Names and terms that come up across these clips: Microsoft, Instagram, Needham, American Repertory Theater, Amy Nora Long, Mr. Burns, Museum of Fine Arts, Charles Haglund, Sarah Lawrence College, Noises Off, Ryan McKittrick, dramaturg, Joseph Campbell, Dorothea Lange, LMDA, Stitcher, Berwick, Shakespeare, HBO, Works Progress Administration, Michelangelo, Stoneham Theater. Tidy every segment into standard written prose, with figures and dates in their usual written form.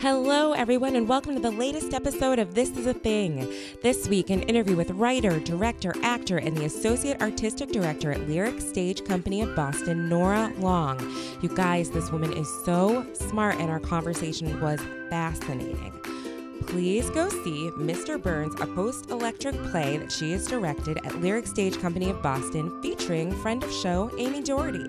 Hello, everyone, and welcome to the latest episode of This Is a Thing. This week, an interview with writer, director, actor, and the associate artistic director at Lyric Stage Company of Boston, Nora Long. You guys, this woman is so smart, and our conversation was fascinating. Please go see Mr. Burns, a post-electric play that she has directed at Lyric Stage Company of Boston featuring friend of show Amy Doherty.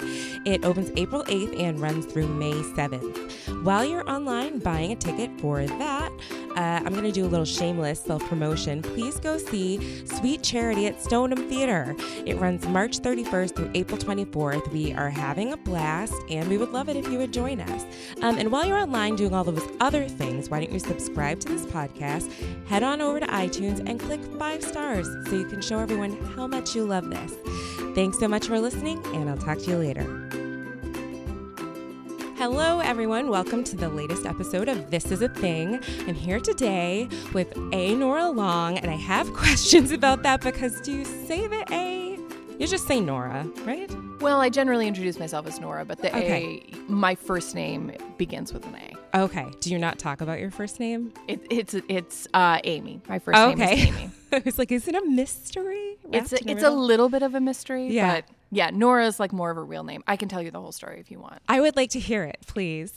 It opens April 8th and runs through May 7th. While you're online buying a ticket for that, I'm going to do a little shameless self-promotion. Please go see Sweet Charity at Stoneham Theater. It runs March 31st through April 24th. We are having a blast, and we would love it if you would join us. And while you're online doing all those other things, why don't you subscribe to this podcast, head on over to iTunes and click 5 stars so you can show everyone how much you love this. Thanks so much for listening, and I'll talk to you later. Hello, everyone. Welcome to the latest episode of This Is a Thing. I'm here today with A. Nora Long, and I have questions about that because do you say the A? You just say Nora, right? Well, I generally introduce myself as Nora, but the A, my first name begins with an A. Okay. Do you not talk about your first name? It's Amy. My first name is Amy. I was like, is it a mystery? It's a little bit of a mystery, but yeah, Nora is like more of a real name. I can tell you the whole story if you want. I would like to hear it, please.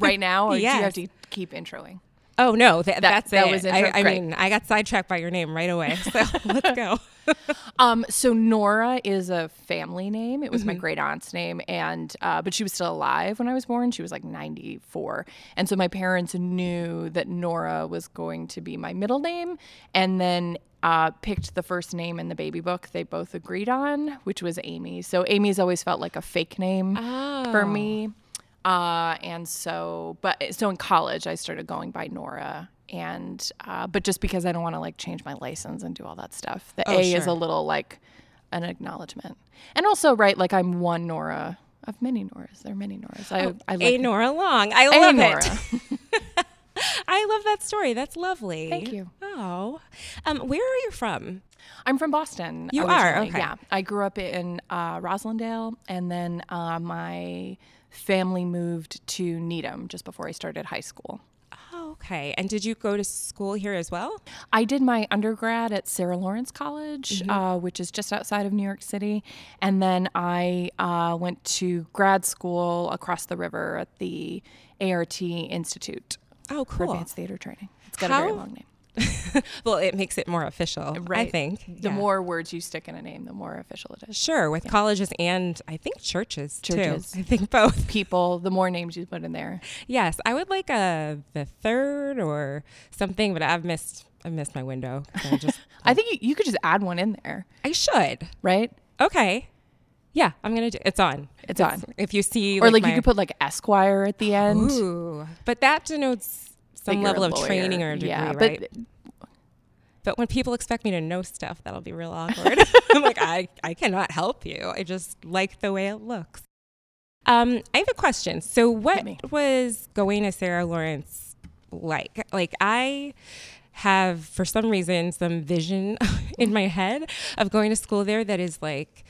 Right now? Or yes. Do you have to keep introing? Oh, no, that's it. That was intro. I mean, I got sidetracked by your name right away, so let's go. So Nora is a family name. It was my great aunt's name, and but she was still alive when I was born. She was like 94, and so my parents knew that Nora was going to be my middle name, and then picked the first name in the baby book they both agreed on, which was Amy. So Amy's always felt like a fake name for me, and so in college I started going by Nora. And, but just because I don't want to like change my license and do all that stuff, the A is a little like an acknowledgement. And also, right, like I'm one Nora of many Noras. There are many Noras. I like A Nora Long. I love it. I love that story. That's lovely. Thank you. Oh, where are you from? I'm from Boston. You originally. Are? Okay. Yeah. I grew up in Roslindale, and then my family moved to Needham just before I started high school. Okay. And did you go to school here as well? I did my undergrad at Sarah Lawrence College, which is just outside of New York City. And then I went to grad school across the river at the ART Institute. Oh, cool. For advanced theater training. It's got a very long name. Well, it makes it more official, right. I think. The more words you stick in a name, the more official it is. Sure, with colleges and I think churches too. I think both. People, the more names you put in there. Yes, I would like the third or something, but I've missed my window. So I think you could just add one in there. I should. Right? Okay. Yeah, I'm going to do it. It's on. If you see. Or like you could put like Esquire at the end. Ooh, but that denotes some level of training or a degree, right? But when people expect me to know stuff, that'll be real awkward. I'm like, I cannot help you. I just like the way it looks. I have a question. So what was going to Sarah Lawrence like? Like I have, for some reason, some vision in my head of going to school there that is like...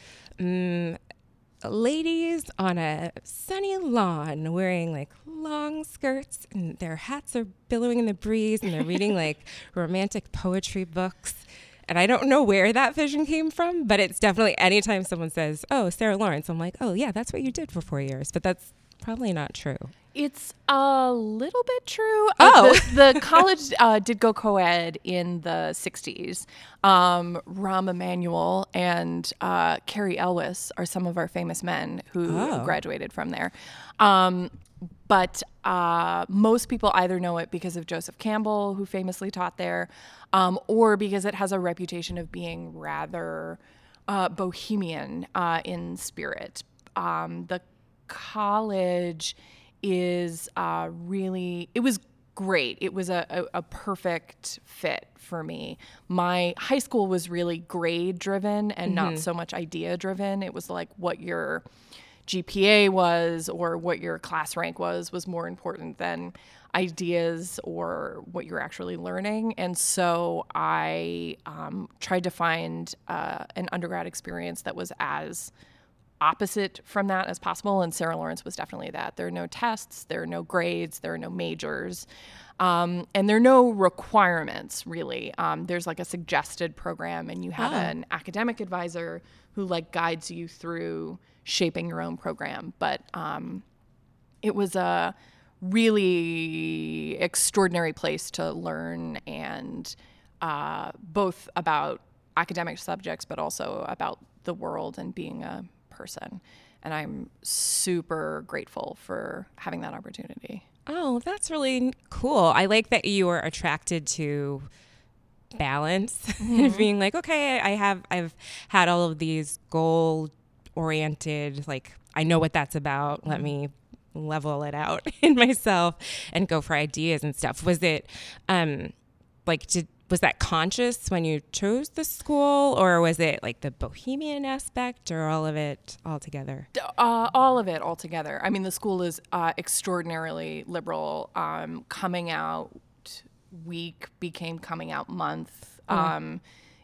ladies on a sunny lawn wearing like long skirts and their hats are billowing in the breeze and they're reading like romantic poetry books. And I don't know where that vision came from, but it's definitely anytime someone says, oh, Sarah Lawrence, I'm like, oh yeah, that's what you did for 4 years. But that's probably not true. It's a little bit true. The college did go co-ed in the 60s. Rahm Emanuel and Carrie Elwes are some of our famous men who graduated from there. But most people either know it because of Joseph Campbell, who famously taught there, or because it has a reputation of being rather bohemian in spirit. The college is it was great. It was a perfect fit for me. My high school was really grade driven and not so much idea driven. It was like what your GPA was or what your class rank was more important than ideas or what you're actually learning. And so I tried to find an undergrad experience that was as opposite from that as possible, and Sarah Lawrence was definitely that. There are no tests, there are no grades, there are no majors, and there are no requirements, really. There's like a suggested program, and you have an academic advisor who like guides you through shaping your own program. But it was a really extraordinary place to learn, and both about academic subjects, but also about the world and being a person. And I'm super grateful for having that opportunity. Oh, that's really cool. I like that you were attracted to balance, mm-hmm. and being like, okay, I've had all of these goal-oriented, like, I know what that's about. Mm-hmm. Let me level it out in myself and go for ideas and stuff. Was it, was that conscious when you chose the school, or was it like the bohemian aspect, or all of it all together? All of it all together. I mean, the school is extraordinarily liberal. Coming Out Week became Coming Out Month.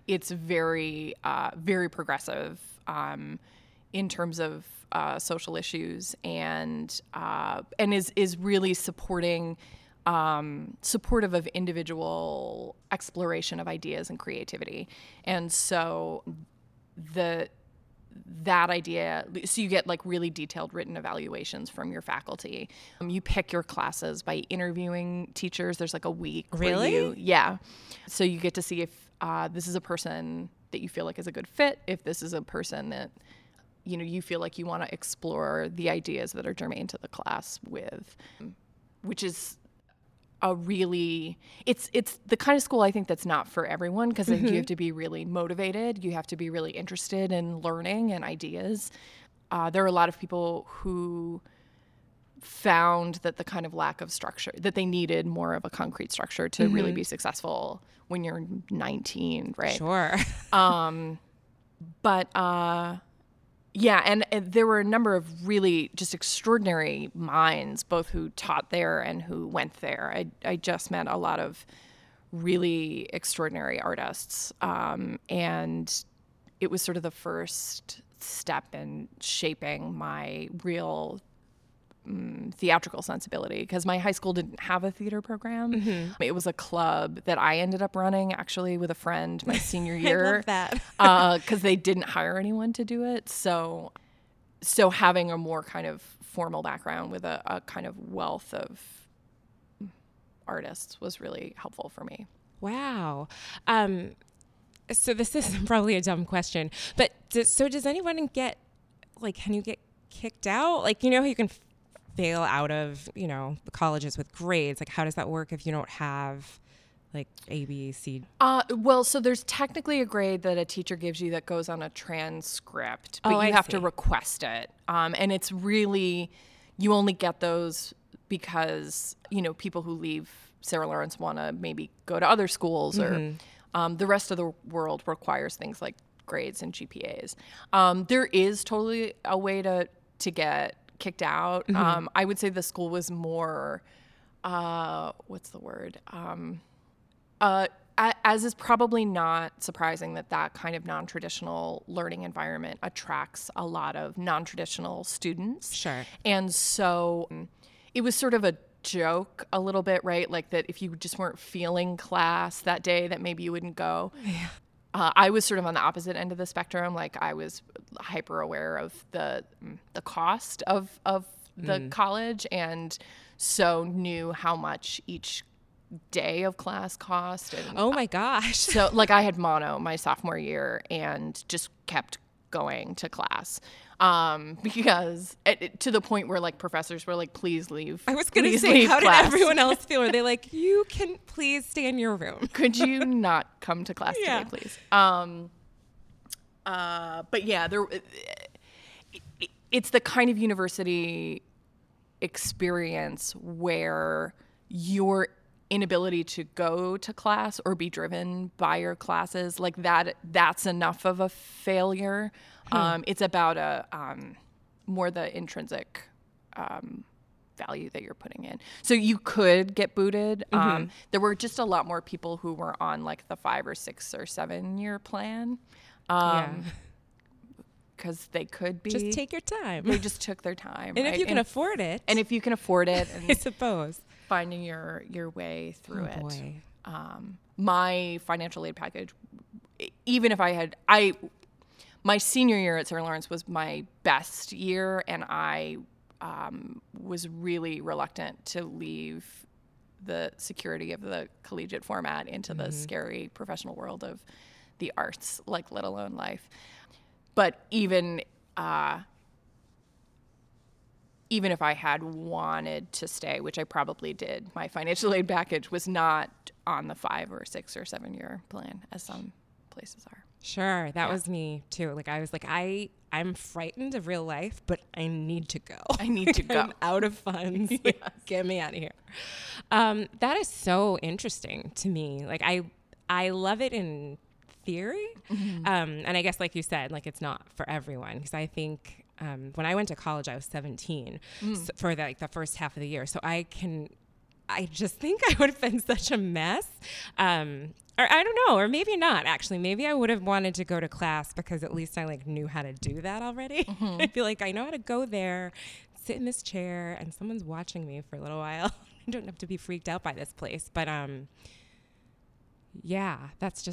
It's very, very progressive in terms of social issues, and is really supporting. Supportive of individual exploration of ideas and creativity. And so that idea, so you get like really detailed written evaluations from your faculty. You pick your classes by interviewing teachers. There's like a week. Really? Yeah. So you get to see if this is a person that you feel like is a good fit, if this is a person that, you know, you feel like you want to explore the ideas that are germane to the class with, which is it's the kind of school I think that's not for everyone, because mm-hmm. you have to be really motivated, you have to be really interested in learning and ideas. There are a lot of people who found that the kind of lack of structure, that they needed more of a concrete structure to mm-hmm. really be successful when you're 19, right? Sure. Yeah, and there were a number of really just extraordinary minds, both who taught there and who went there. I just met a lot of really extraordinary artists, and it was sort of the first step in shaping my real theatrical sensibility, because my high school didn't have a theater program. Mm-hmm. It was a club that I ended up running actually with a friend my senior year. I love that. Because they didn't hire anyone to do it. So having a more kind of formal background with a kind of wealth of artists was really helpful for me. Wow. So this is probably a dumb question, but so does anyone get, like, can you get kicked out? Like, you know, you can fail out of, you know, the colleges with grades. Like, how does that work if you don't have like A, B, C? Well, so there's technically a grade that a teacher gives you that goes on a transcript, but you have to request it. And it's really, you only get those because, you know, people who leave Sarah Lawrence want to maybe go to other schools, mm-hmm. or the rest of the world requires things like grades and GPAs. There is totally a way to get kicked out. Mm-hmm. I would say the school was more, what's the word? As is probably not surprising that kind of non-traditional learning environment attracts a lot of non-traditional students. Sure. And so it was sort of a joke a little bit, right? Like that if you just weren't feeling class that day, that maybe you wouldn't go. Yeah. I was sort of on the opposite end of the spectrum. Like, I was hyper aware of the cost of the college, and so knew how much each day of class cost. And oh my gosh. So like, I had mono my sophomore year and just kept going to class, because to the point where like professors were like, please leave. I was going to say, how did everyone else feel? Were they like, you can please stay in your room? Could you not come to class today, please? But yeah, it's the kind of university experience where your inability to go to class or be driven by your classes, like that's enough of a failure. It's about more the intrinsic value that you're putting in. So you could get booted. Mm-hmm. There were just a lot more people who were on like the 5 or 6 or 7 year plan. because they could be. Just take your time. They just took their time. And right? If you can afford it. And if you can afford it. And I suppose. Finding your way through it. Boy. My financial aid package, even if I had, my senior year at Sarah Lawrence was my best year, and I was really reluctant to leave the security of the collegiate format into the scary professional world of the arts, like, let alone life. But even if I had wanted to stay, which I probably did, my financial aid package was not on the 5 or 6 or 7 year plan, as some places are. Sure. That was me too. Like, I was like, I'm frightened of real life, but I need to go. I need to go. I'm out of funds. Yes. Like, get me out of here. That is so interesting to me. Like, I love it in theory. Mm-hmm. And I guess, like you said, like, it's not for everyone. Cause I think, when I went to college, I was 17 so for the first half of the year. So I just think I would have been such a mess. Or I don't know, or maybe not, actually. Maybe I would have wanted to go to class because at least I knew how to do that already. Mm-hmm. I feel like I know how to go there, sit in this chair, and someone's watching me for a little while. I don't have to be freaked out by this place. But yeah, that's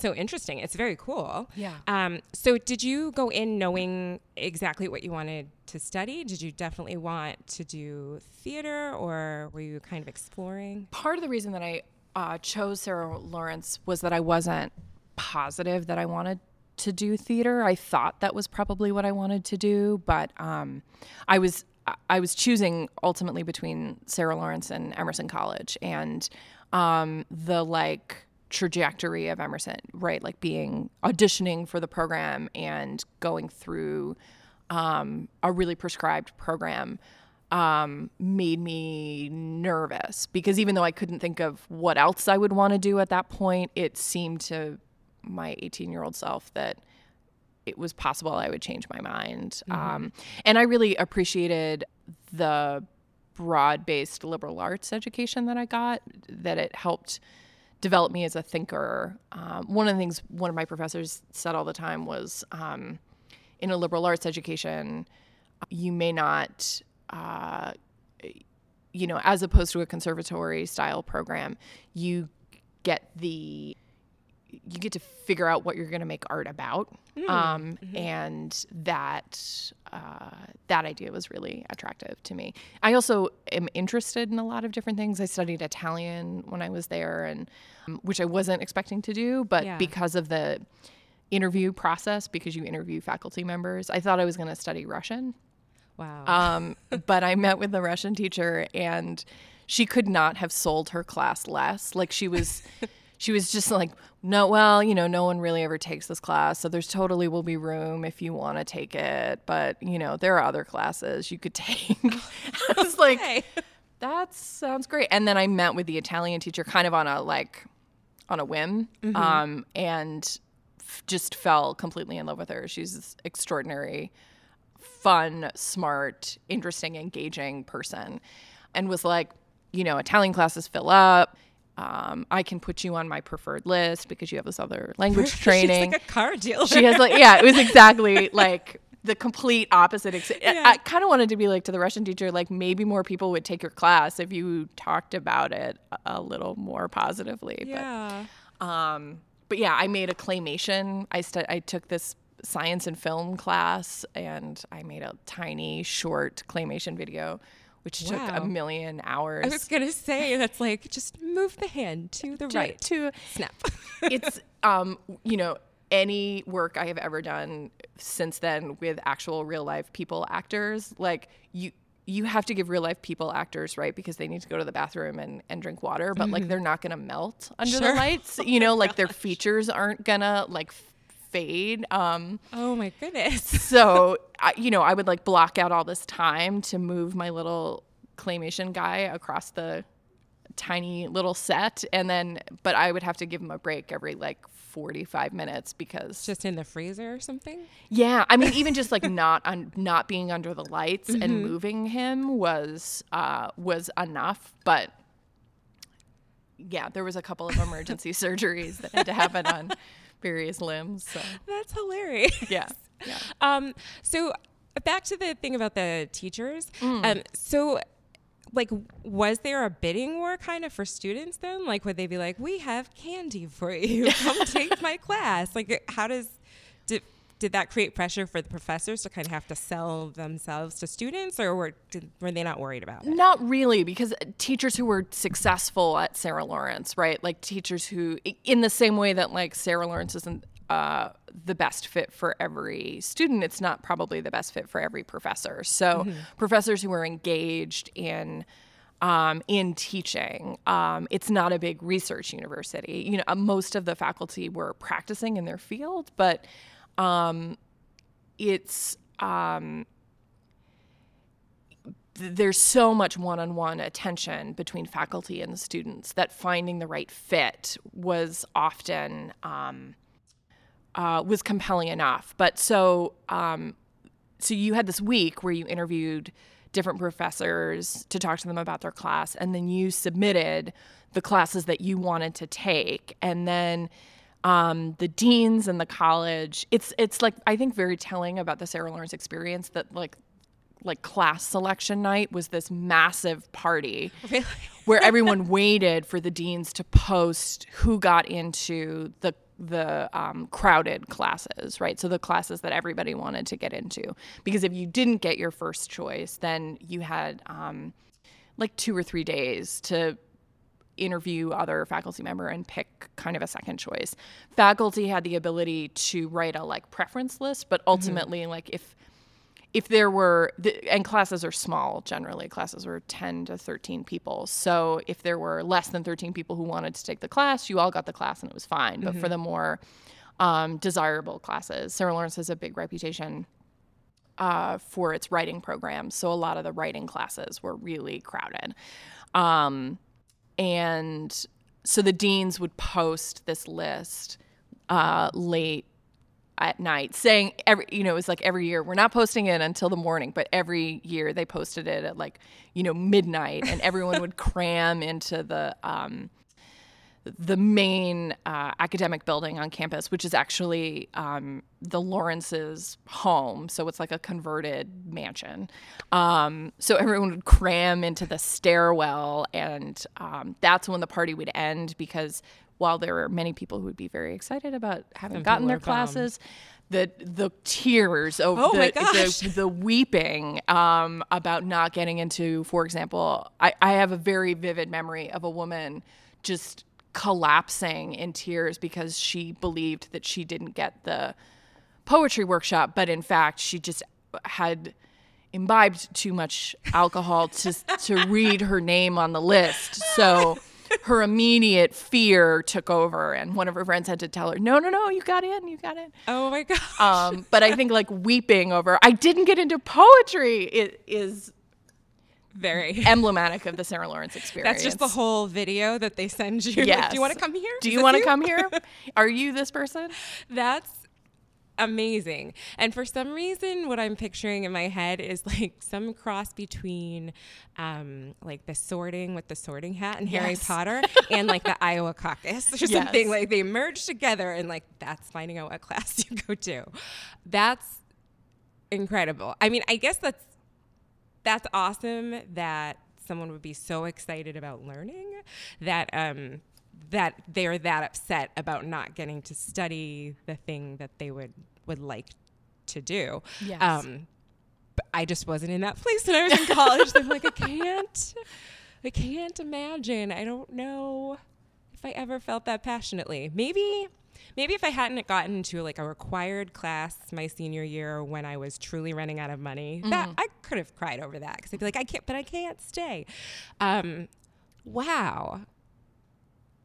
so interesting. It's very cool. Yeah. So did you go in knowing exactly what you wanted to study? Did you definitely want to do theater, or were you kind of exploring? Part of the reason that I chose Sarah Lawrence was that I wasn't positive that I wanted to do theater. I thought that was probably what I wanted to do, but I was choosing ultimately between Sarah Lawrence and Emerson College, and the trajectory of Emerson, right? Like auditioning for the program and going through a really prescribed program made me nervous, because even though I couldn't think of what else I would want to do at that point, it seemed to my 18-year-old self that it was possible I would change my mind. Mm-hmm. And I really appreciated the broad-based liberal arts education that I got, that it helped develop me as a thinker. One of the things one of my professors said all the time was, in a liberal arts education, you may not, as opposed to a conservatory style program, you get to figure out what you're going to make art about. Mm-hmm. And that idea was really attractive to me. I also am interested in a lot of different things. I studied Italian when I was there, and which I wasn't expecting to do, but because of the interview process, because you interview faculty members, I thought I was going to study Russian. Wow. But I met with the Russian teacher, and she could not have sold her class less. Like, she was just like, no, well, no one really ever takes this class, so there's totally will be room if you want to take it. But, there are other classes you could take. I was like, that sounds great. And then I met with the Italian teacher kind of on a whim, mm-hmm. And just fell completely in love with her. She's extraordinary, fun, smart, interesting, engaging person, and was like, Italian classes fill up. I can put you on my preferred list because you have this other language training. She's like a car dealer. She has it was exactly the complete opposite. I kind of wanted to be to the Russian teacher, maybe more people would take your class if you talked about it a little more positively. Yeah. But yeah, I made a claymation. I took this science and film class, and I made a tiny short claymation video, which took 1,000,000 hours. I was going to say, that's just move the hand to the right. To snap. It's, any work I have ever done since then with actual real life people actors, you have to give real life people actors, right? Because they need to go to the bathroom and drink water, but they're not going to melt under the lights, their features aren't going to fade. Oh my goodness. So, I would block out all this time to move my little claymation guy across the tiny little set. And then, but I would have to give him a break every 45 minutes because. Just in the freezer or something? Yeah. I mean, even just not being under the lights and moving him was enough, but. Yeah, there was a couple of emergency surgeries that had to happen on various limbs. So. That's hilarious. Yeah. Yeah. So back to the thing about the teachers. So like, was there a bidding war kind of for students then? Like, would they be like, we have candy for you. Come take my class. Like, how does, did that create pressure for the professors to kind of have to sell themselves to students, or were they not worried about it? Not really, because teachers who were successful at Sarah Lawrence, right? Like teachers who, in the same way that like Sarah Lawrence isn't the best fit for every student, it's not probably the best fit for every professor. So professors who are engaged in teaching, it's not a big research university. You know, most of the faculty were practicing in their field, but there's so much one-on-one attention between faculty and the students that finding the right fit was often, was compelling enough. But so you had this week where you interviewed different professors to talk to them about their class, and then you submitted the classes that you wanted to take. And then the deans and the college, it's like, I think very telling about the Sarah Lawrence experience that like class selection night was this massive party where everyone waited for the deans to post who got into the crowded classes, right? So the classes that everybody wanted to get into, because if you didn't get your first choice, then you had like 2 or 3 days to interview other faculty member and pick kind of a second choice. Faculty had the ability to write a like preference list, but ultimately like if there were, and classes are small generally, classes were 10 to 13 people. So if there were less than 13 people who wanted to take the class, you all got the class and it was fine. But for the more desirable classes, Sarah Lawrence has a big reputation for its writing program. So a lot of the writing classes were really crowded. And so the deans would post this list late at night saying, it was like every year, we're not posting it until the morning, but every year they posted it at like, midnight, and everyone would cram into the main academic building on campus, which is actually the Lawrence's home. So it's like a converted mansion. So everyone would cram into the stairwell, and that's when the party would end, because while there were many people who would be very excited about having gotten their classes, the tears over the weeping about not getting into, for example, I have a very vivid memory of a woman just collapsing in tears because she believed that she didn't get the poetry workshop, but in fact she just had imbibed too much alcohol to read her name on the list. So her immediate fear took over, and one of her friends had to tell her, no, you got in. Oh my gosh. But I think like weeping over I didn't get into poetry is very emblematic of the Sarah Lawrence experience. That's just the whole video that they send you. Yes. Like, do you want to come here? Do you want to come here? Are you this person? That's amazing. And for some reason, what I'm picturing in my head is like some cross between like The Sorting with The Sorting Hat and Harry Potter and like the Iowa Caucus or something. Like they merge together, and like that's finding out what class you go to. That's incredible. I mean, I guess that's awesome that someone would be so excited about learning that that they're that upset about not getting to study the thing that they would like to do. Yes. But I just wasn't in that place when I was in college. So I'm like, I can't imagine. I don't know if I ever felt that passionately. Maybe if I hadn't gotten into like a required class my senior year when I was truly running out of money, that I could have cried over that, because I'd be like, I can't stay. Wow.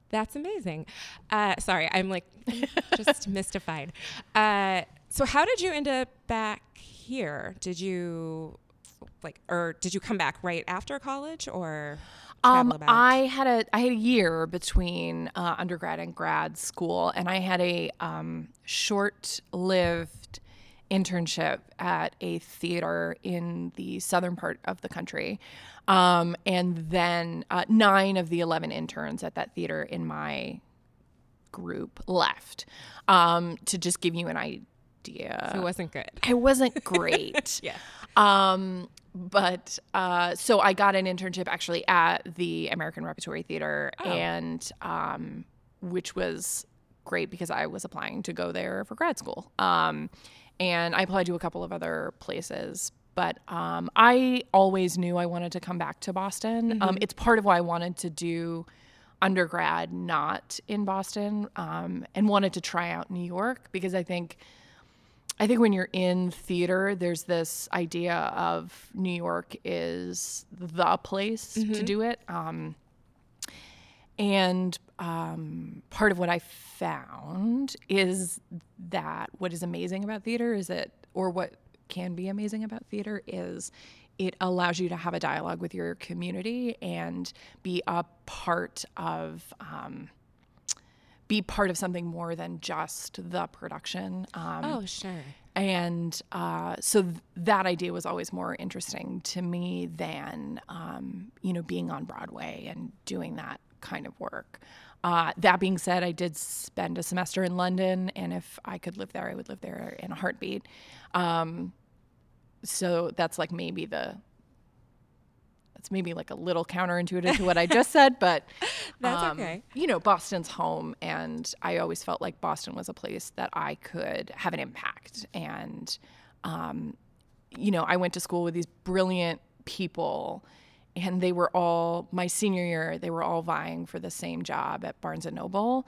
That's amazing. Sorry, I'm like just mystified. So how did you end up back here? Did you come back right after college, or? I had a year between undergrad and grad school, and I had a short-lived internship at a theater in the southern part of the country, and then 9 of the 11 interns at that theater in my group left. To just give you an idea idea. So it wasn't good. I wasn't great. Yeah. But so I got an internship actually at the American Repertory Theater, and which was great because I was applying to go there for grad school. And I applied to a couple of other places, but I always knew I wanted to come back to Boston. Mm-hmm. It's part of why I wanted to do undergrad not in Boston, and wanted to try out New York, because I think when you're in theater, there's this idea of New York is the place mm-hmm. to do it. And part of what I found is that what is amazing about theater is that, or what can be amazing about theater is it allows you to have a dialogue with your community and be part of something more than just the production. Oh, sure. And so that idea was always more interesting to me than, being on Broadway and doing that kind of work. That being said, I did spend a semester in London, and if I could live there, I would live there in a heartbeat. So that's like maybe a little counterintuitive to what I just said, but that's okay. Boston's home, and I always felt like Boston was a place that I could have an impact. And, I went to school with these brilliant people, and they were all, my senior year, they were all vying for the same job at Barnes & Noble.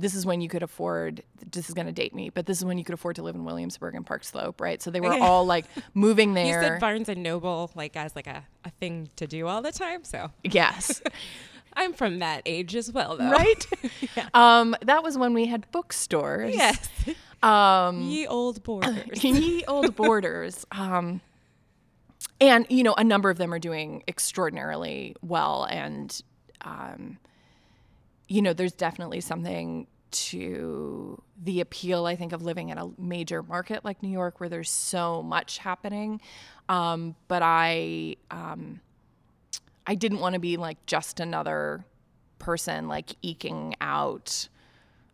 This is when you could afford, this is going to date me, but this is when you could afford to live in Williamsburg and Park Slope, right? So they were all like moving there. You said Barnes & Noble like as like a thing to do all the time, so. Yes. I'm from that age as well, though. Right? Yeah. That was when we had bookstores. Yes. Ye old borders. Ye old borders. And, a number of them are doing extraordinarily well. And, there's definitely something to the appeal, I think, of living in a major market like New York where there's so much happening. But I didn't want to be like just another person like eking out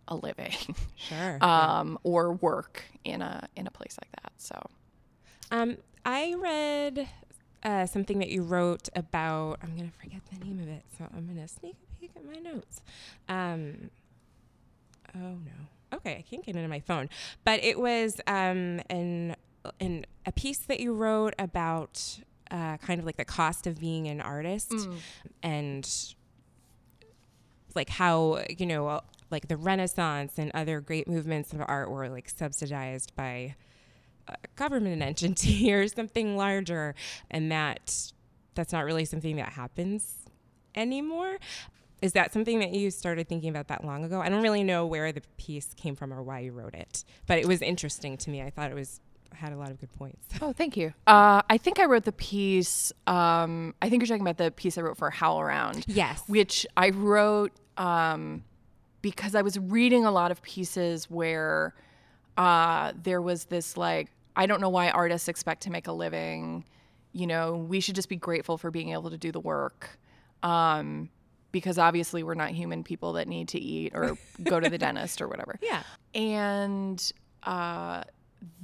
a living. Sure. Or work in a place like that. So. I read something that you wrote about, I'm going to forget the name of it, so I'm going to sneak a peek at my notes. Okay, I can't get into my phone. But it was a piece that you wrote about kind of like the cost of being an artist and like how, like the Renaissance and other great movements of art were like subsidized by a government entity or something larger, and that's not really something that happens anymore. Is that something that you started thinking about that long ago? I don't really know where the piece came from or why you wrote it, but it was interesting to me. I thought had a lot of good points. Oh, thank you. I think I wrote the piece, I think you're talking about the piece I wrote for HowlRound. Yes. Which I wrote because I was reading a lot of pieces where there was this like, I don't know why artists expect to make a living. We should just be grateful for being able to do the work, because obviously we're not human people that need to eat or go to the dentist or whatever. Yeah. And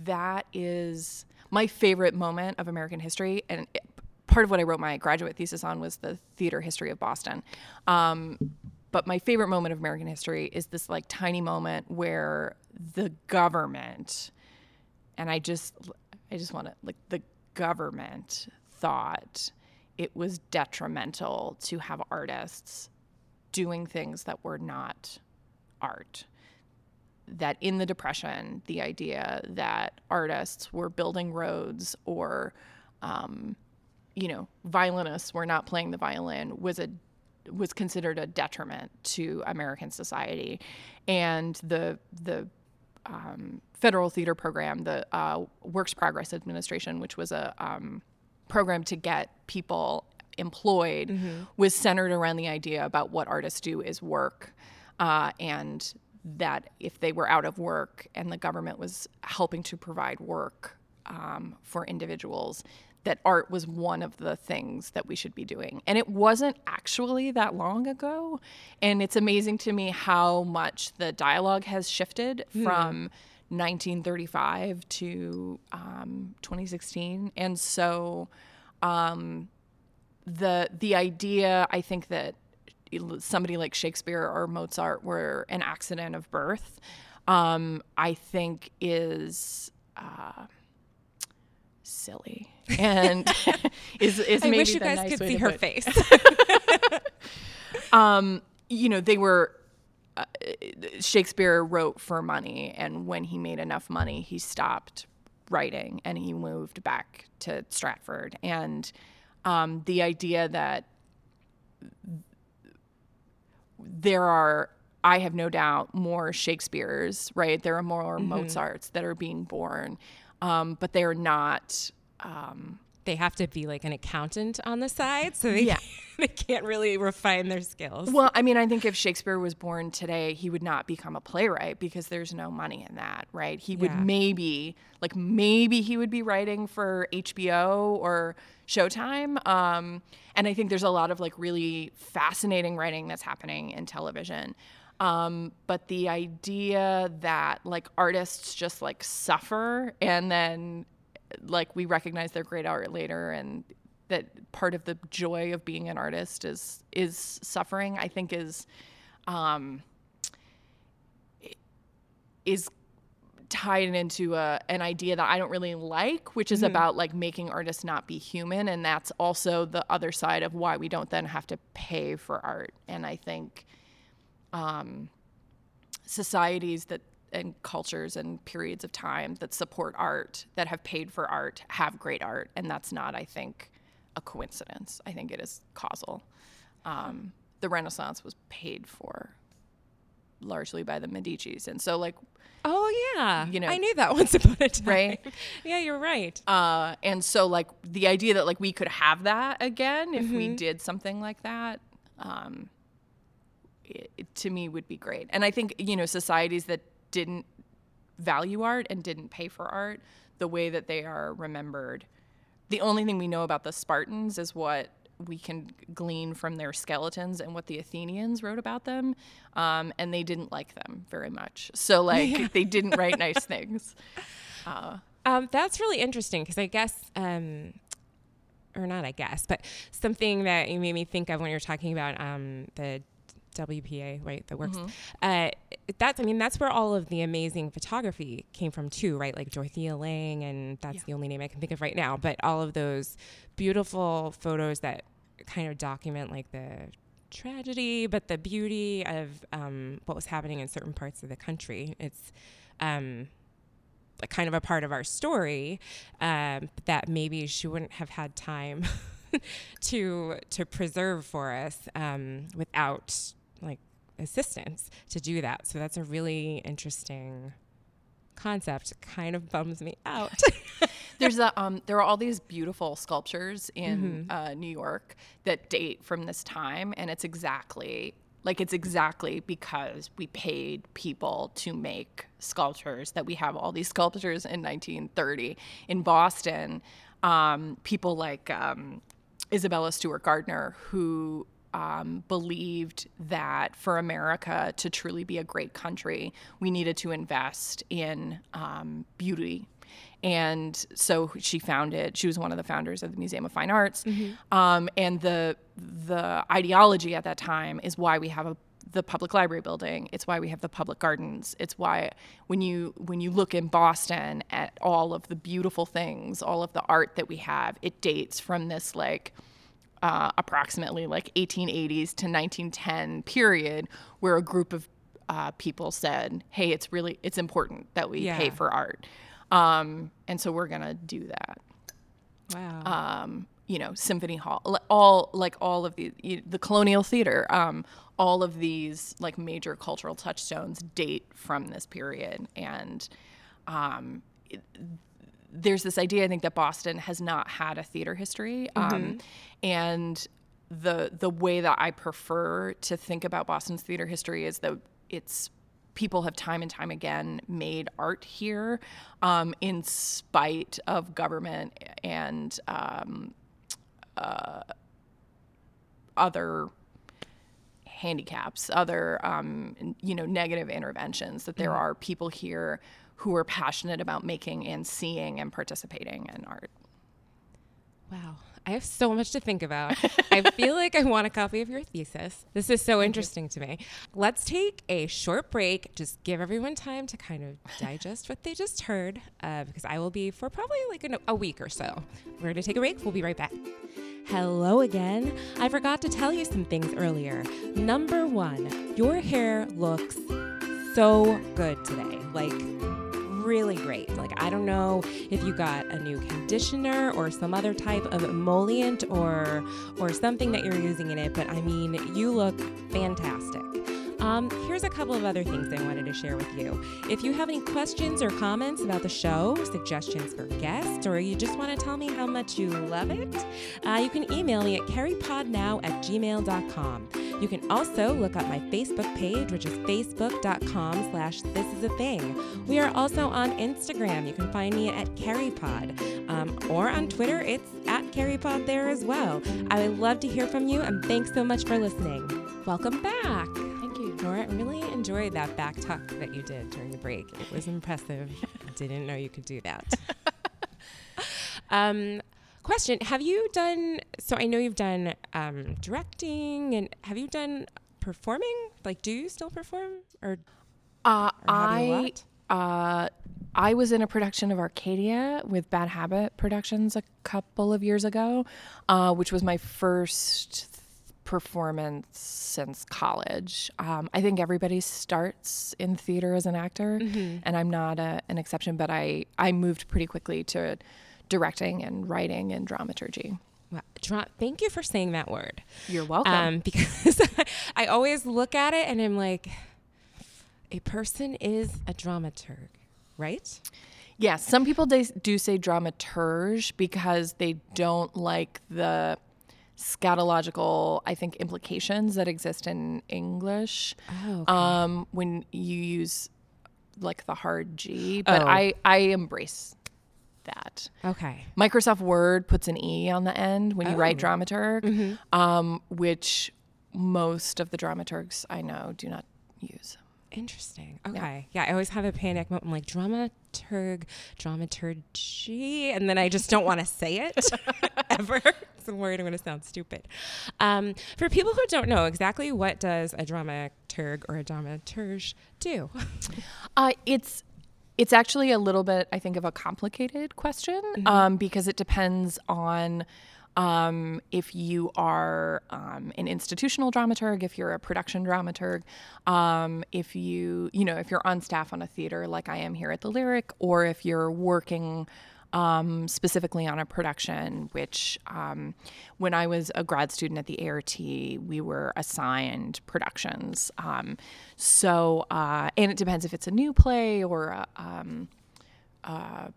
that is my favorite moment of American history. And part of what I wrote my graduate thesis on was the theater history of Boston. But my favorite moment of American history is this like tiny moment where the government, and I just want to, like, the government thought it was detrimental to have artists doing things that were not art. That in the Depression, the idea that artists were building roads or, violinists were not playing the violin was considered a detriment to American society. And the federal theater program, the Works Progress Administration, which was a program to get people employed, mm-hmm. was centered around the idea about what artists do is work, and that if they were out of work and the government was helping to provide work for individuals, that art was one of the things that we should be doing. And it wasn't actually that long ago. And it's amazing to me how much the dialogue has shifted from 1935 to 2016. And so the idea, I think, that somebody like Shakespeare or Mozart were an accident of birth, I think is silly, and is maybe I wish you guys could see her face. You know, they were Shakespeare wrote for money, and when he made enough money, he stopped writing and he moved back to Stratford. And the idea that there are, I have no doubt, more Shakespeares, right? There are more Mozarts that are being born, but they're not... they have to be like an accountant on the side, so they can't really refine their skills. Well, I mean, I think if Shakespeare was born today, he would not become a playwright because there's no money in that, right? He would maybe he would be writing for HBO or Showtime. And I think there's a lot of like really fascinating writing that's happening in television. But the idea that like artists just like suffer and then like we recognize their great art later, and that part of the joy of being an artist is suffering, I think is tied into an idea that I don't really like, which is about like making artists not be human. And that's also the other side of why we don't then have to pay for art. And I think societies that and cultures and periods of time that support art, that have paid for art, have great art. And that's not, I think, a coincidence. I think it is causal. The Renaissance was paid for largely by the Medicis. And so like... Oh, yeah. You know, I knew that once upon a time. Right? Yeah, you're right. And so like the idea that like we could have that again if we did something like that... it, to me, would be great. And I think, you know, societies that didn't value art and didn't pay for art, the way that they are remembered, the only thing we know about the Spartans is what we can glean from their skeletons and what the Athenians wrote about them, and they didn't like them very much, so like they didn't write nice things. That's really interesting, because I guess or not I guess, but something that you made me think of when you're talking about the WPA, right? That works. That's where all of the amazing photography came from too, right? Like Dorothea Lange, and that's the only name I can think of right now, but all of those beautiful photos that kind of document like the tragedy, but the beauty of what was happening in certain parts of the country. It's kind of a part of our story that maybe she wouldn't have had time to preserve for us without like assistance to do that. So that's a really interesting concept. Kind of bums me out. There's there are all these beautiful sculptures in New York that date from this time, and it's exactly because we paid people to make sculptures that we have all these sculptures in 1930 in Boston. People like Isabella Stewart Gardner, who believed that for America to truly be a great country, we needed to invest in beauty. And so she was one of the founders of the Museum of Fine Arts. And the ideology at that time is why we have the public library building. It's why we have the public gardens. It's why when you look in Boston at all of the beautiful things, all of the art that we have, it dates from this like approximately like 1880s to 1910 period, where a group of people said, hey, it's important that we pay for art. And so we're going to do that. Wow. You know, Symphony Hall, all of the Colonial Theater, all of these like major cultural touchstones date from this period. And there's this idea, I think, that Boston has not had a theater history. And the way that I prefer to think about Boston's theater history is that it's people have time and time again made art here in spite of government and other handicaps, other, negative interventions, that there are people here who are passionate about making and seeing and participating in art. Wow. I have so much to think about. I feel like I want a copy of your thesis. This is so interesting to me. Let's take a short break. Just give everyone time to kind of digest what they just heard, because I will be for probably like a week or so. We're going to take a break. We'll be right back. Hello again. I forgot to tell you some things earlier. Number one, your hair looks so good today. Like, really great. Like, I don't know if you got a new conditioner or some other type of emollient or something that you're using in it, but I mean, you look fantastic. Here's a couple of other things I wanted to share with you. If you have any questions or comments about the show, suggestions for guests, or you just want to tell me how much you love it, you can email me at carrypodnow@gmail.com. You can also look up my Facebook page, which is facebook.com/thisisatthing. We are also on Instagram. You can find me at carrypod, or on Twitter. It's at carrypod there as well. I would love to hear from you, and thanks so much for listening. Welcome back. Nora, I really enjoyed that back tuck that you did during the break. It was impressive. I didn't know you could do that. Question, I know you've done directing, and have you done performing? Like, do you still perform? I was in a production of Arcadia with Bad Habit Productions a couple of years ago, which was my first performance since college. I think everybody starts in theater as an actor, and I'm not an exception, but I moved pretty quickly to directing and writing and dramaturgy. Wow. Thank you for saying that word. You're welcome. Because I always look at it and I'm like, a person is a dramaturg, right? Yes. Some people do say dramaturge because they don't like the scatological, I think, implications that exist in English. Oh, okay. When you use like the hard G, but I embrace that. Okay. Microsoft Word puts an E on the end when you write dramaturg, which most of the dramaturgs I know do not use. Interesting. Okay. Yeah. I always have a panic moment. I'm like, dramaturgy, and then I just don't want to say it ever. I'm worried I'm going to sound stupid. For people who don't know, exactly what does a dramaturg or a dramaturge do? It's actually a little bit, I think, of a complicated question, because it depends on if you are an institutional dramaturg, if you're a production dramaturg, if if you're on staff on a theater like I am here at the Lyric, or if you're working specifically on a production, which when I was a grad student at the ART, we were assigned productions. And it depends if it's a new play or a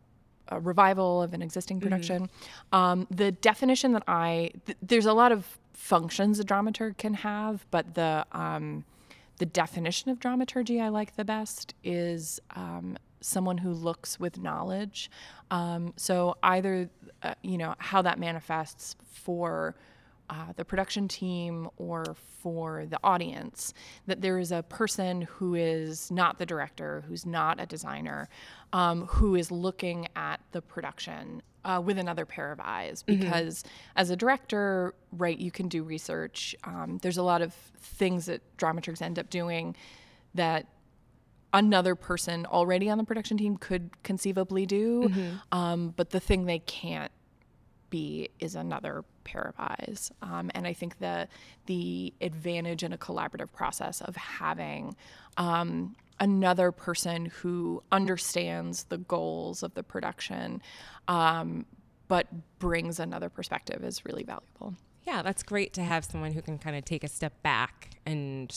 revival of an existing production. The definition that there's a lot of functions a dramaturg can have, but the definition of dramaturgy I like the best is someone who looks with knowledge. So either, how that manifests for the production team or for the audience, that there is a person who is not the director, who's not a designer, who is looking at the production with another pair of eyes. Because as a director, right, you can do research. There's a lot of things that dramaturgs end up doing that another person already on the production team could conceivably do, but the thing they can't be is another pair of eyes. And I think the advantage in a collaborative process of having another person who understands the goals of the production, but brings another perspective is really valuable. Yeah, that's great to have someone who can kind of take a step back and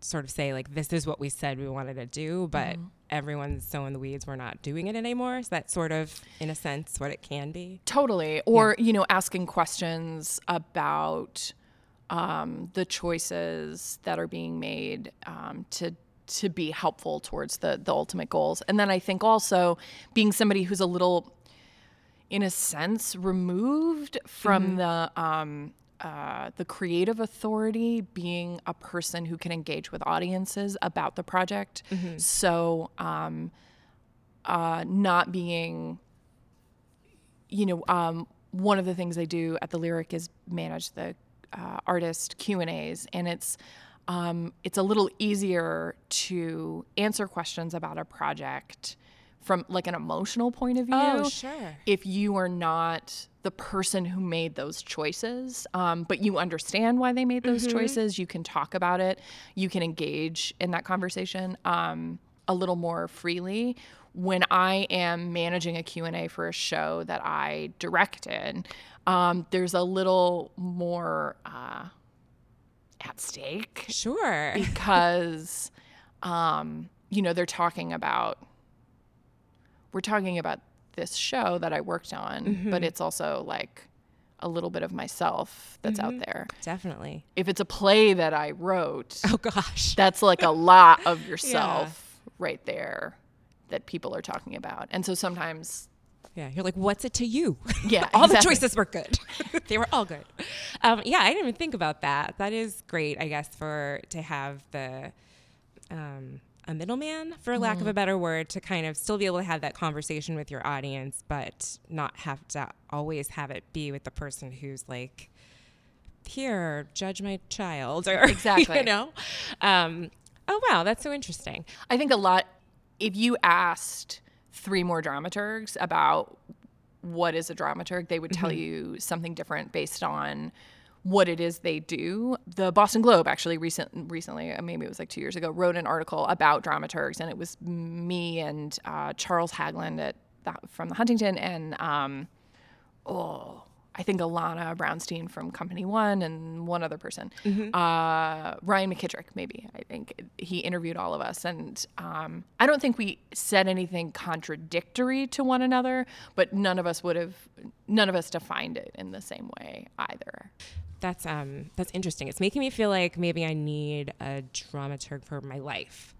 sort of say, like, this is what we said we wanted to do, but everyone's so in the weeds, we're not doing it anymore. So that's sort of, in a sense, what it can be. Totally. Or, asking questions about the choices that are being made to be helpful towards the ultimate goals. And then I think also being somebody who's a little, in a sense, removed from the the creative authority being a person who can engage with audiences about the project. Mm-hmm. So not being, one of the things I do at the Lyric is manage the artist Q&As, and it's a little easier to answer questions about a project from like an emotional point of view. Oh, sure. If you are not the person who made those choices, but you understand why they made those mm-hmm. choices, you can talk about it, you can engage in that conversation a little more freely. When I am managing a Q&A for a show that I directed, there's a little more at stake. Sure. Because, they're talking about, we're talking about this show that I worked on, mm-hmm. but it's also like a little bit of myself that's mm-hmm. out there. Definitely. If it's a play that I wrote, oh gosh, that's like a lot of yourself yeah. right there that people are talking about. And so sometimes, yeah, you're like, what's it to you? Yeah, all exactly. The choices were good. They were all good. I didn't even think about that. That is great, I guess, to have the a middleman, for lack of a better word, to kind of still be able to have that conversation with your audience, but not have to always have it be with the person who's like, here, judge my child, or exactly. Oh wow, that's so interesting. I think a lot. If you asked 3 more dramaturgs about what is a dramaturg, they would tell mm-hmm. you something different based on what it is they do. The Boston Globe actually recently, maybe it was like 2 years ago, wrote an article about dramaturgs, and it was me and Charles Haglund from the Huntington and I think Alana Brownstein from Company One and one other person, mm-hmm. Ryan McKittrick maybe. I think he interviewed all of us, and I don't think we said anything contradictory to one another, but none of us defined it in the same way either. That's interesting. It's making me feel like maybe I need a dramaturg for my life,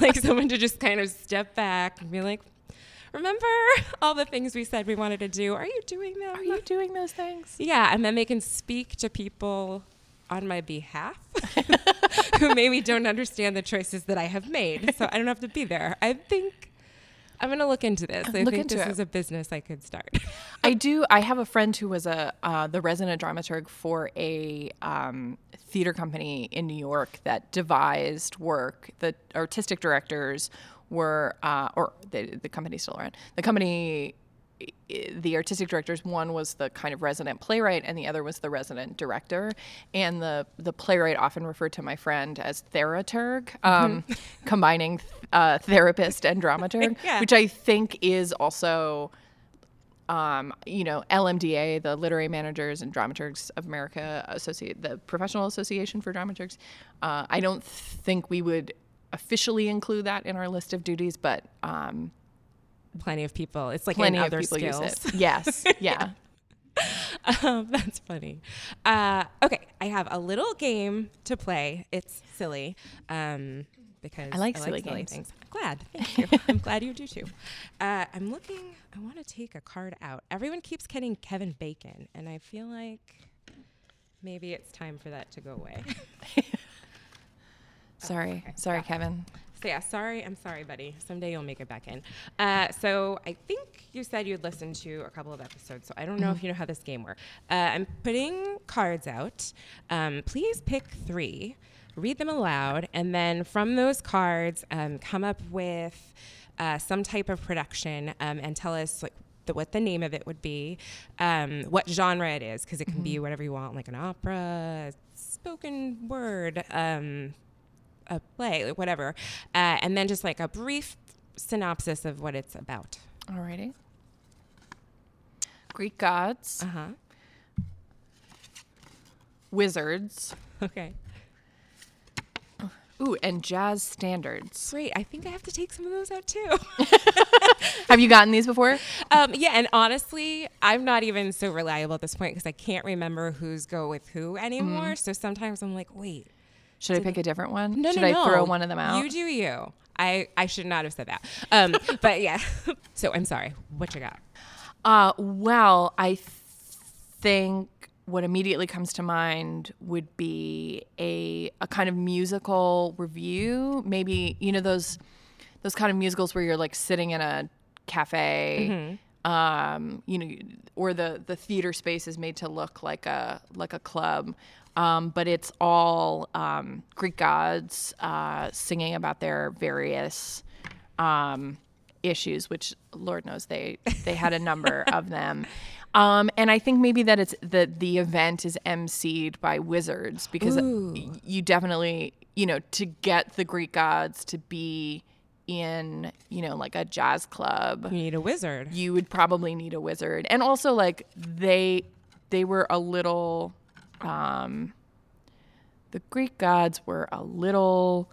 like someone to just kind of step back and be like, remember all the things we said we wanted to do? Are you doing them? Are you doing those things? Yeah, and then they can speak to people on my behalf who maybe don't understand the choices that I have made, so I don't have to be there. I think I'm going to look into this. I think this is a business I could start. I do. I have a friend who was the resident dramaturg for a theater company in New York that devised work. The artistic directors were, or the company's still around. The artistic directors, one was the kind of resident playwright and the other was the resident director. And the playwright often referred to my friend as theraturg, combining therapist and dramaturg, yeah. which I think is also, LMDA, the Literary Managers and Dramaturgs of America, the Professional Association for Dramaturgs. I don't think we would officially include that in our list of duties, but plenty of people. It's like plenty in other of people skills. Use it. Yes. Yeah. That's funny. Okay, I have a little game to play. It's silly because I like silly things. I'm glad. Thank you. I'm glad you do too. I want to take a card out. Everyone keeps getting Kevin Bacon, and I feel like maybe it's time for that to go away. Sorry. Oh, okay. Sorry, Kevin. So yeah, sorry. I'm sorry, buddy. Someday you'll make it back in. So I think you said you'd listened to a couple of episodes, so I don't know if you know how this game works. I'm putting cards out. Please pick 3, read them aloud, and then from those cards, come up with some type of production and tell us like what the name of it would be, what genre it is, because it can be whatever you want, like an opera, spoken word, a play, whatever, and then just like a brief synopsis of what it's about. Alrighty. Greek gods. Uh-huh. Wizards. Okay. Ooh, and jazz standards. Great. I think I have to take some of those out too. Have you gotten these before? Yeah, and honestly, I'm not even so reliable at this point because I can't remember who's go with who anymore. So sometimes I'm like, wait. Should I pick a different one? No, should I throw one of them out? You do you. I should not have said that. But yeah. So I'm sorry. What you got? Well, I think what immediately comes to mind would be a kind of musical review. Maybe, you know, those kind of musicals where you're like sitting in a cafe, mm-hmm. You know, or the theater space is made to look like a club. But it's all Greek gods singing about their various issues, which Lord knows they had a number of them. And I think maybe that it's the event is emceed by wizards, because Ooh. You definitely, you know, to get the Greek gods to be in, you know, like a jazz club, you need a wizard. You would probably need a wizard. And also, like, they were a little the Greek gods were a little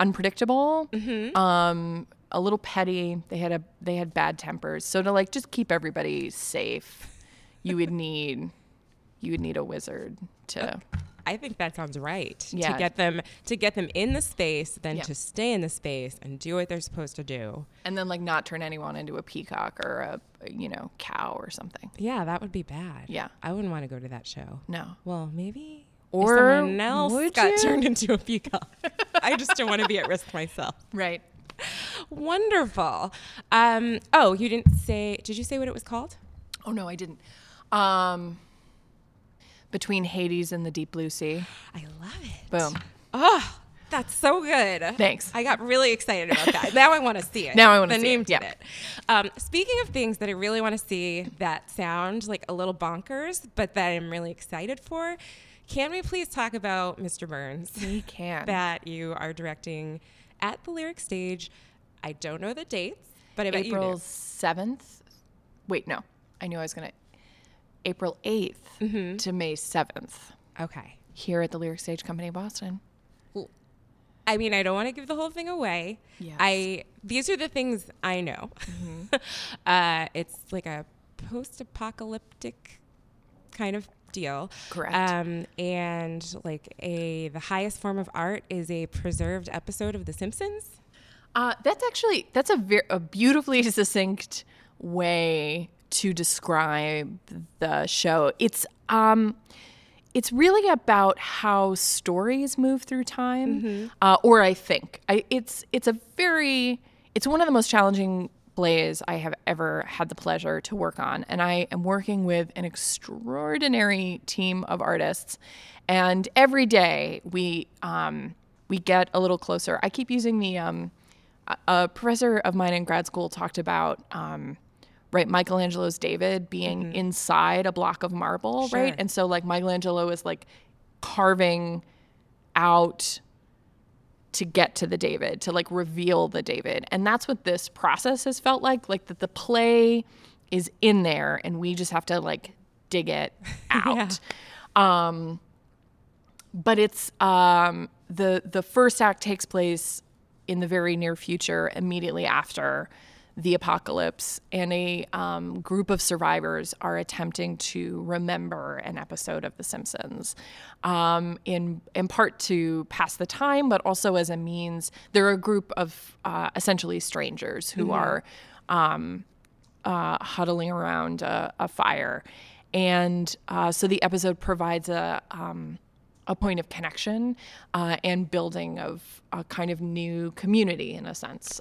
unpredictable, mm-hmm. A little petty. They had bad tempers. So to like just keep everybody safe, you would need a wizard to. I think that sounds right. Yeah. To get them in the space, then to stay in the space and do what they're supposed to do, and then like not turn anyone into a peacock or a, you know, cow or something. Yeah, that would be bad. Yeah, I wouldn't want to go to that show. No. Well, maybe. Or if someone else got turned into a peacock. I just don't want to be at risk myself. Right. Wonderful. You didn't say. Did you say what it was called? Oh no, I didn't. Between Hades and the Deep Blue Sea. I love it. Boom. Oh, that's so good. Thanks. I got really excited about that. Now I want to see it. Now I want to see it. The name did it. Speaking of things that I really want to see that sound like a little bonkers, but that I'm really excited for, can we please talk about Mr. Burns? We can. That you are directing at the Lyric Stage. I don't know the dates, but I bet you know. April 7th. Wait, no. I knew I was going to. April 8th mm-hmm. to May 7th. Okay. Here at the Lyric Stage Company of Boston. I mean, I don't want to give the whole thing away. Yes. These are the things I know. Mm-hmm. It's like a post-apocalyptic kind of deal. Correct. And like the highest form of art is a preserved episode of The Simpsons. That's a beautifully succinct way to describe the show. It's really about how stories move through time, mm-hmm. Or I think. It's one of the most challenging plays I have ever had the pleasure to work on, and I am working with an extraordinary team of artists, and every day we get a little closer. I keep using the a professor of mine in grad school talked about right, Michelangelo's David being mm-hmm. inside a block of marble, sure. right? And so like Michelangelo is like carving out to get to the David, to like reveal the David. And that's what this process has felt like that the play is in there and we just have to like dig it out. Yeah. But it's the first act takes place in the very near future, immediately after the apocalypse, and a group of survivors are attempting to remember an episode of The Simpsons, in part to pass the time, but also as a means. They're a group of essentially strangers who mm-hmm. are huddling around a fire. And so the episode provides a point of connection and building of a kind of new community, in a sense,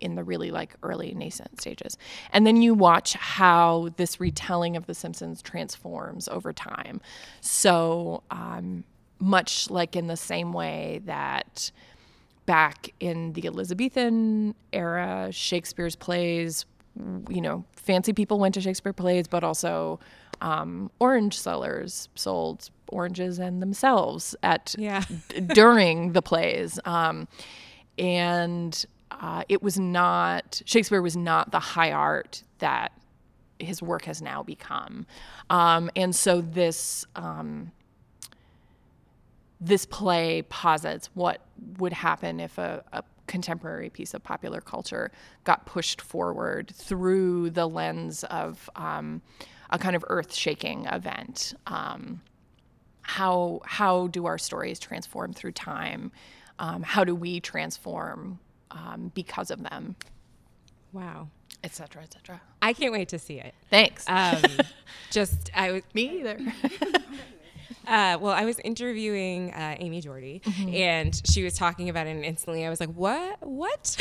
in the really like early nascent stages. And then you watch how this retelling of The Simpsons transforms over time. So much like in the same way that back in the Elizabethan era, Shakespeare's plays, you know, fancy people went to Shakespeare plays, but also orange sellers sold oranges and themselves at during the plays. It was not, Shakespeare was not the high art that his work has now become. And so this this play posits what would happen if a contemporary piece of popular culture got pushed forward through the lens of a kind of earth-shaking event. How do our stories transform through time? How do we transform because of them? Wow. et cetera, et cetera. I can't wait to see it. Thanks. Me either. Well, I was interviewing Amy Jordy, mm-hmm. and she was talking about it, and instantly I was like, what?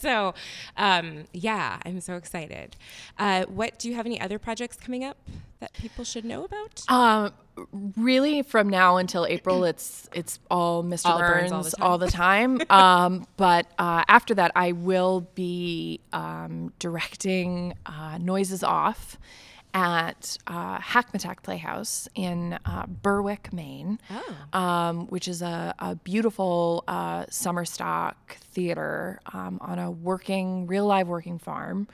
So, yeah, I'm so excited. Do you have any other projects coming up that people should know about? Really, from now until April, it's all Mr. Burns all the time. But after that, I will be directing Noises Off at Hackmatack Playhouse in Berwick, Maine, which is a beautiful summer stock theater on a real live working farm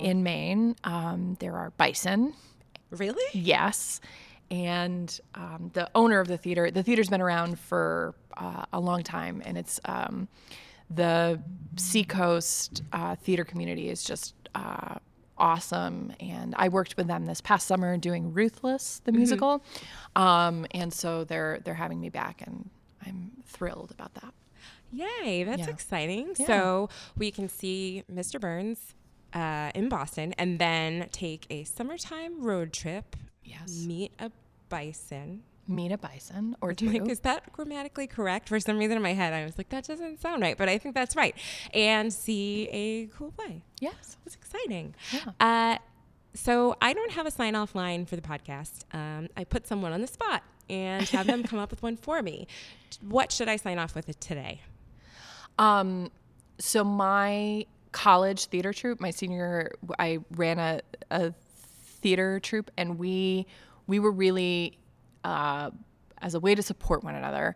in Maine. There are bison. Really? Yes. And the owner of the theater's been around for a long time, and it's the Seacoast theater community is just awesome, and I worked with them this past summer doing Ruthless, the musical, mm-hmm. And so they're having me back, and I'm thrilled about that. Yay, that's exciting. Yeah. So we can see Mr. Burns in Boston, and then take a summertime road trip. Yes. Meet a bison or two. Like, is that grammatically correct? For some reason in my head, I was like, that doesn't sound right, but I think that's right. And see a cool play. Yes. It's exciting. Yeah. So I don't have a sign-off line for the podcast. I put someone on the spot and have them come up with one for me. What should I sign off with today? So my college theater troupe, my senior, I ran a theater troupe, and we were really... as a way to support one another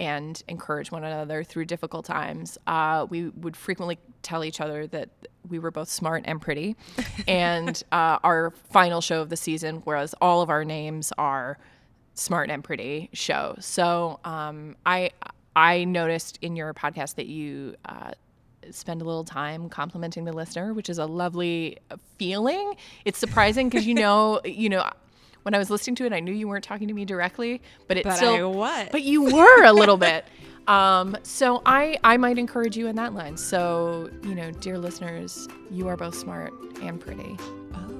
and encourage one another through difficult times. We would frequently tell each other that we were both smart and pretty. And our final show of the season was all of our names are Smart and Pretty show. So I noticed in your podcast that you spend a little time complimenting the listener, which is a lovely feeling. It's surprising because you know. When I was listening to it, I knew you weren't talking to me directly, but you were a little bit. So I might encourage you in that line. So, dear listeners, you are both smart and pretty. Oh,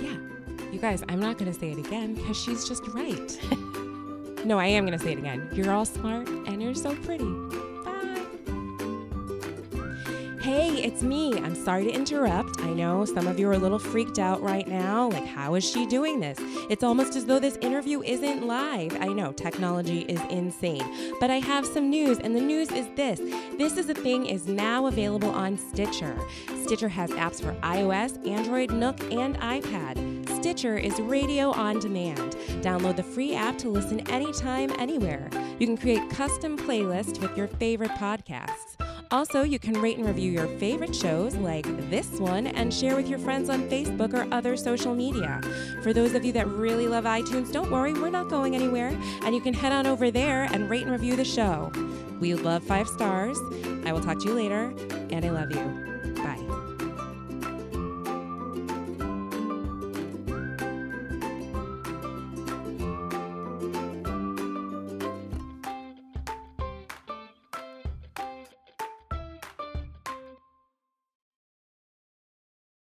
yeah. You guys, I'm not going to say it again because she's just right. No, I am going to say it again. You're all smart and you're so pretty. Hey, it's me. I'm sorry to interrupt. I know some of you are a little freaked out right now. Like, how is she doing this? It's almost as though this interview isn't live. I know, technology is insane. But I have some news, and the news is this. This Is a Thing is now available on Stitcher. Stitcher has apps for iOS, Android, Nook, and iPad. Stitcher is radio on demand. Download the free app to listen anytime, anywhere. You can create custom playlists with your favorite podcasts. Also, you can rate and review your favorite shows like this one and share with your friends on Facebook or other social media. For those of you that really love iTunes, don't worry, we're not going anywhere. And you can head on over there and rate and review the show. We love 5 stars. I will talk to you later, and I love you.